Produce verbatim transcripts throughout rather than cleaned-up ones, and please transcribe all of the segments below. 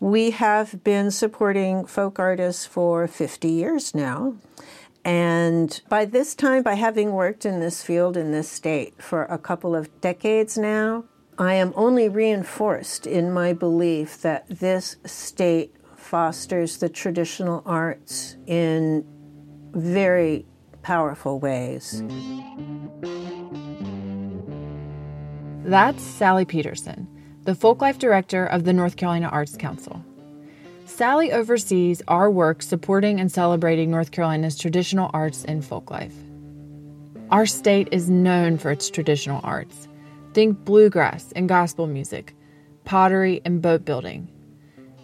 We have been supporting folk artists for fifty years now. And by this time, by having worked in this field in this state for a couple of decades now, I am only reinforced in my belief that this state fosters the traditional arts in very powerful ways. That's Sally Peterson, the Folklife Director of the North Carolina Arts Council. Sally oversees our work supporting and celebrating North Carolina's traditional arts and folklife. Our state is known for its traditional arts. Think bluegrass and gospel music, pottery and boat building.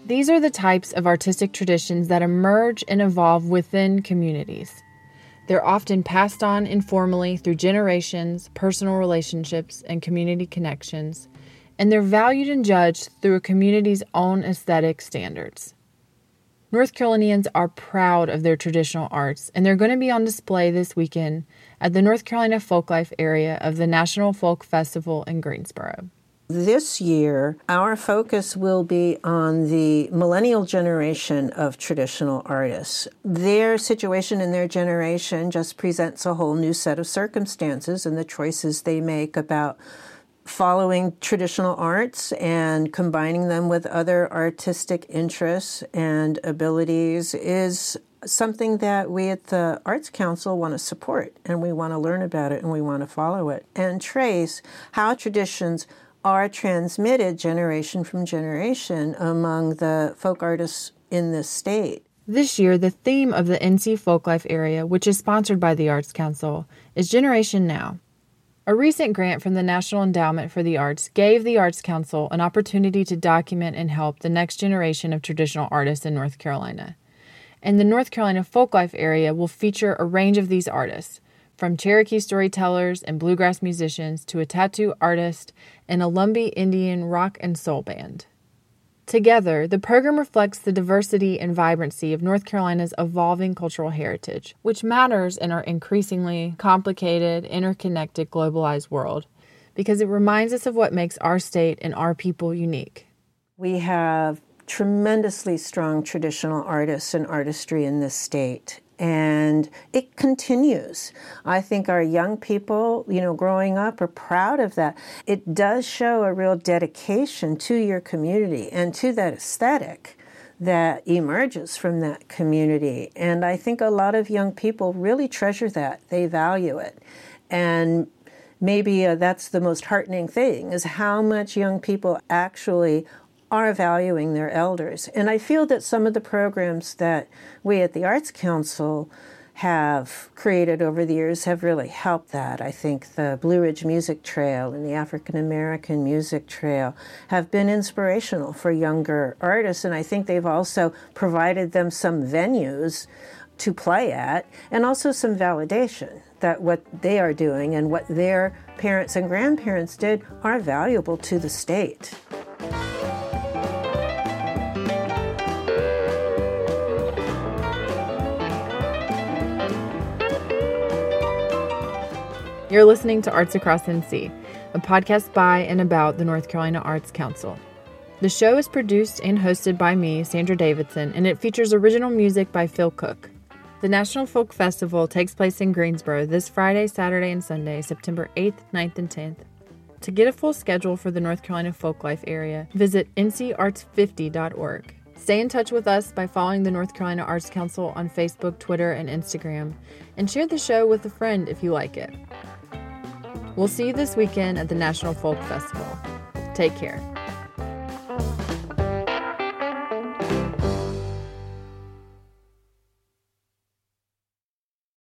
These are the types of artistic traditions that emerge and evolve within communities. They're often passed on informally through generations, personal relationships, and community connections, and they're valued and judged through a community's own aesthetic standards. North Carolinians are proud of their traditional arts, and they're going to be on display this weekend at the North Carolina Folklife Area of the National Folk Festival in Greensboro. This year, our focus will be on the millennial generation of traditional artists. Their situation in their generation just presents a whole new set of circumstances and the choices they make about following traditional arts and combining them with other artistic interests and abilities is something that we at the Arts Council want to support, and we want to learn about it, and we want to follow it and trace how traditions are transmitted generation from generation among the folk artists in this state. This year, the theme of the N C Folklife Area, which is sponsored by the Arts Council, is Generation Now. A recent grant from the National Endowment for the Arts gave the Arts Council an opportunity to document and help the next generation of traditional artists in North Carolina. And the North Carolina Folklife Area will feature a range of these artists, from Cherokee storytellers and bluegrass musicians to a tattoo artist and a Lumbee Indian rock and soul band. Together, the program reflects the diversity and vibrancy of North Carolina's evolving cultural heritage, which matters in our increasingly complicated, interconnected, globalized world, because it reminds us of what makes our state and our people unique. We have tremendously strong traditional artists and artistry in this state, and it continues. I think our young people, you know, growing up are proud of that. It does show a real dedication to your community and to that aesthetic that emerges from that community. And I think a lot of young people really treasure that. They value it. And maybe uh, that's the most heartening thing, is how much young people actually are valuing their elders. And I feel that some of the programs that we at the Arts Council have created over the years have really helped that. I think the Blue Ridge Music Trail and the African American Music Trail have been inspirational for younger artists, and I think they've also provided them some venues to play at, and also some validation that what they are doing and what their parents and grandparents did are valuable to the state. You're listening to Arts Across N C, a podcast by and about the North Carolina Arts Council. The show is produced and hosted by me, Sandra Davidson, and it features original music by Phil Cook. The National Folk Festival takes place in Greensboro this Friday, Saturday, and Sunday, September eighth, ninth, and tenth. To get a full schedule for the North Carolina Folklife Area, visit N C arts fifty dot org. Stay in touch with us by following the North Carolina Arts Council on Facebook, Twitter, and Instagram, and share the show with a friend if you like it. We'll see you this weekend at the National Folk Festival. Take care.